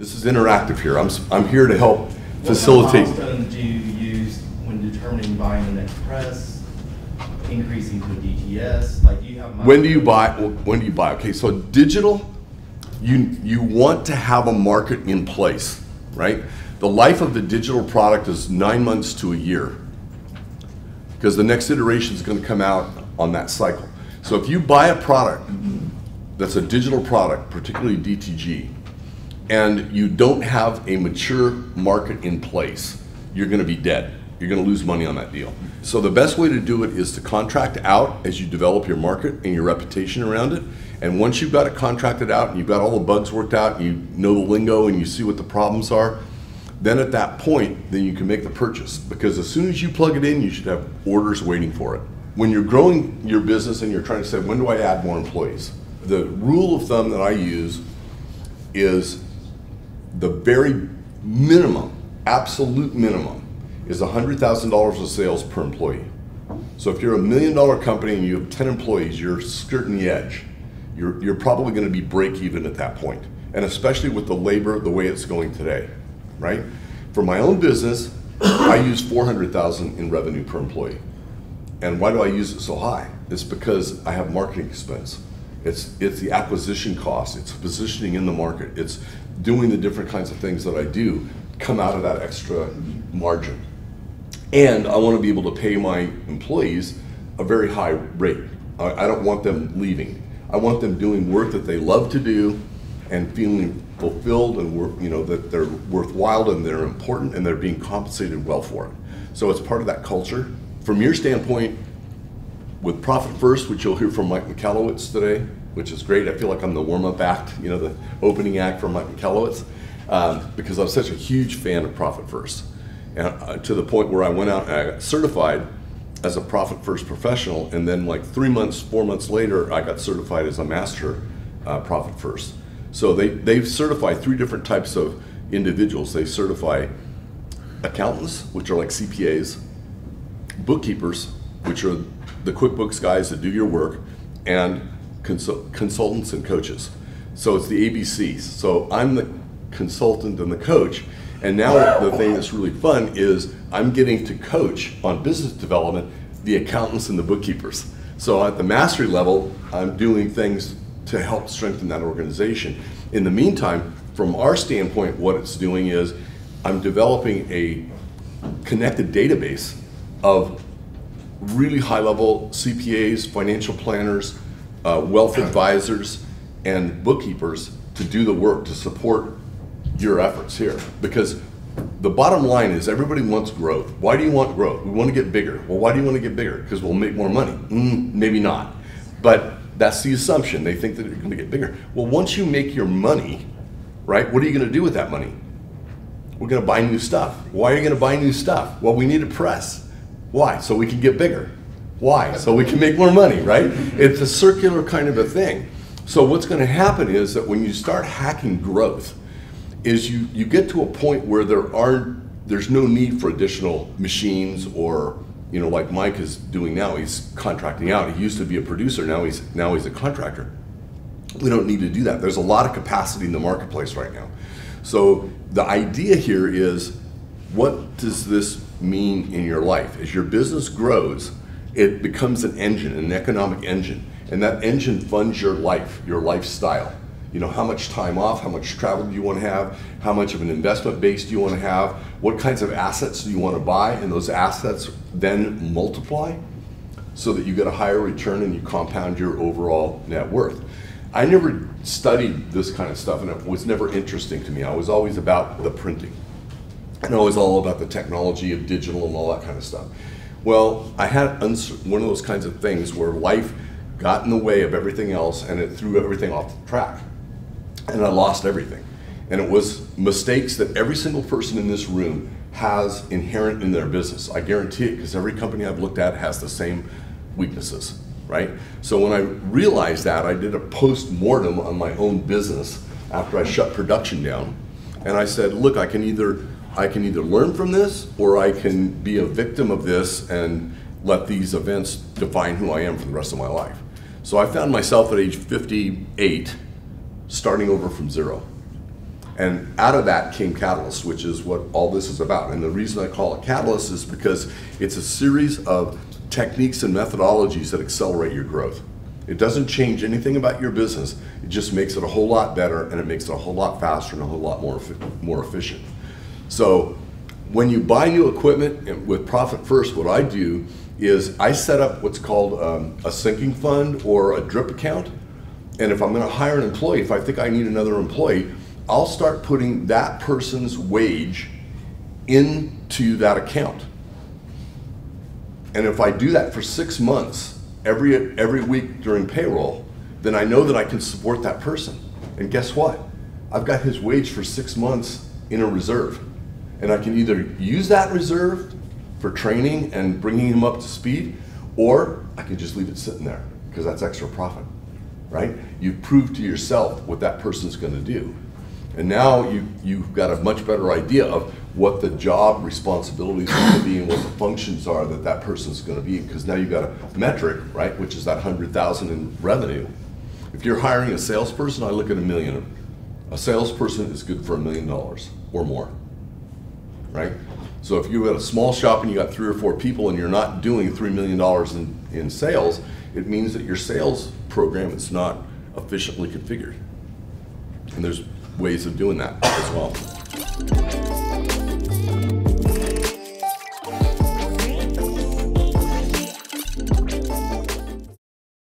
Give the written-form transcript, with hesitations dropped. This is interactive here. I'm here to help facilitate. What kind of milestone do you use when determining buying the next press, increasing the DTS? Like, you have. When do you buy? When do you buy? Okay, so digital, you want to have a market in place, right? The life of the digital product is 9 months to a year, because the next iteration is going to come out on that cycle. So if you buy a product that's a digital product, particularly DTG, and you don't have a mature market in place, you're going to be dead. You're going to lose money on that deal. So the best way to do it is to contract out as you develop your market and your reputation around it. And once you've got it contracted out and you've got all the bugs worked out, and you know the lingo and you see what the problems are, then at that point, then you can make the purchase. Because as soon as you plug it in, you should have orders waiting for it. When you're growing your business and you're trying to say, when do I add more employees? The rule of thumb that I use is the very minimum, absolute minimum, is $100,000 of sales per employee. So if you're $1 million company and you have 10 employees, you're skirting the edge. You're probably going to be break even at that point. And especially with the labor, the way it's going today, right? For my own business, I use $400,000 in revenue per employee. And why do I use it so high? It's because I have marketing expense. It's the acquisition cost, it's positioning in the market, it's doing the different kinds of things that I do come out of that extra margin. And I want to be able to pay my employees a very high rate. I don't want them leaving. I want them doing work that they love to do and feeling fulfilled and that they're worthwhile and they're important and they're being compensated well for it. So it's part of that culture. From your standpoint, with Profit First, which you'll hear from Mike Michalowicz today, which is great. I feel like I'm the warm-up act, the opening act for Mike Michalowicz, because I'm such a huge fan of Profit First. And to the point where I went out and I got certified as a Profit First professional, and then like 4 months later, I got certified as a master Profit First. So they certify 3 different types of individuals. They certify accountants, which are like CPAs, bookkeepers, which are the QuickBooks guys that do your work, and consultants and coaches. So it's the ABCs. So I'm the consultant and the coach, and now the thing that's really fun is I'm getting to coach on business development the accountants and the bookkeepers. So at the mastery level, I'm doing things to help strengthen that organization. In the meantime, from our standpoint, what it's doing is I'm developing a connected database of really high-level CPAs, financial planners, wealth advisors, and bookkeepers to do the work to support your efforts here. Because the bottom line is everybody wants growth. Why do you want growth? We want to get bigger. Well, why do you want to get bigger? Because we'll make more money. Maybe not. But that's the assumption. They think that you're going to get bigger. Well, once you make your money, right, what are you going to do with that money? We're going to buy new stuff. Why are you going to buy new stuff? Well, we need a press. Why? So we can get bigger. Why? So we can make more money, right? It's a circular kind of a thing. So what's going to happen is that when you start hacking growth, is you get to a point where there's no need for additional machines or, like Mike is doing now, he's contracting out. He used to be a producer, now he's a contractor. We don't need to do that. There's a lot of capacity in the marketplace right now. So the idea here is, what does this mean in your life? As your business grows, it becomes an engine, an economic engine, and that engine funds your life, your lifestyle. How much time off, how much travel do you want to have, how much of an investment base do you want to have, what kinds of assets do you want to buy, and those assets then multiply so that you get a higher return and you compound your overall net worth. I never studied this kind of stuff, and it was never interesting to me. I was always about the printing. And I was all about the technology of digital and all that kind of stuff. Well, I had one of those kinds of things where life got in the way of everything else and it threw everything off the track. And I lost everything. And it was mistakes that every single person in this room has inherent in their business. I guarantee it, because every company I've looked at has the same weaknesses, right? So when I realized that, I did a post-mortem on my own business after I shut production down. And I said, look, I can either learn from this, or I can be a victim of this and let these events define who I am for the rest of my life. So I found myself at age 58 starting over from zero. And out of that came Catalyst, which is what all this is about. And the reason I call it Catalyst is because it's a series of techniques and methodologies that accelerate your growth. It doesn't change anything about your business. It just makes it a whole lot better, and it makes it a whole lot faster and a whole lot more efficient. So when you buy new equipment with Profit First, what I do is I set up what's called a sinking fund or a drip account. And if I'm going to hire an employee, if I think I need another employee, I'll start putting that person's wage into that account. And if I do that for 6 months, every week during payroll, then I know that I can support that person. And guess what? I've got his wage for 6 months in a reserve. And I can either use that reserve for training and bringing him up to speed, or I can just leave it sitting there because that's extra profit, right? You've proved to yourself what that person's going to do. And now you've got a much better idea of what the job responsibilities are going to be and what the functions are that that person's going to be, because now you've got a metric, right, which is that 100,000 in revenue. If you're hiring a salesperson, I look at $1 million. A salesperson is good for $1 million or more, right? So if you've got a small shop and you got 3 or 4 people and you're not doing $3 million in sales, it means that your sales program is not efficiently configured. And there's ways of doing that as well.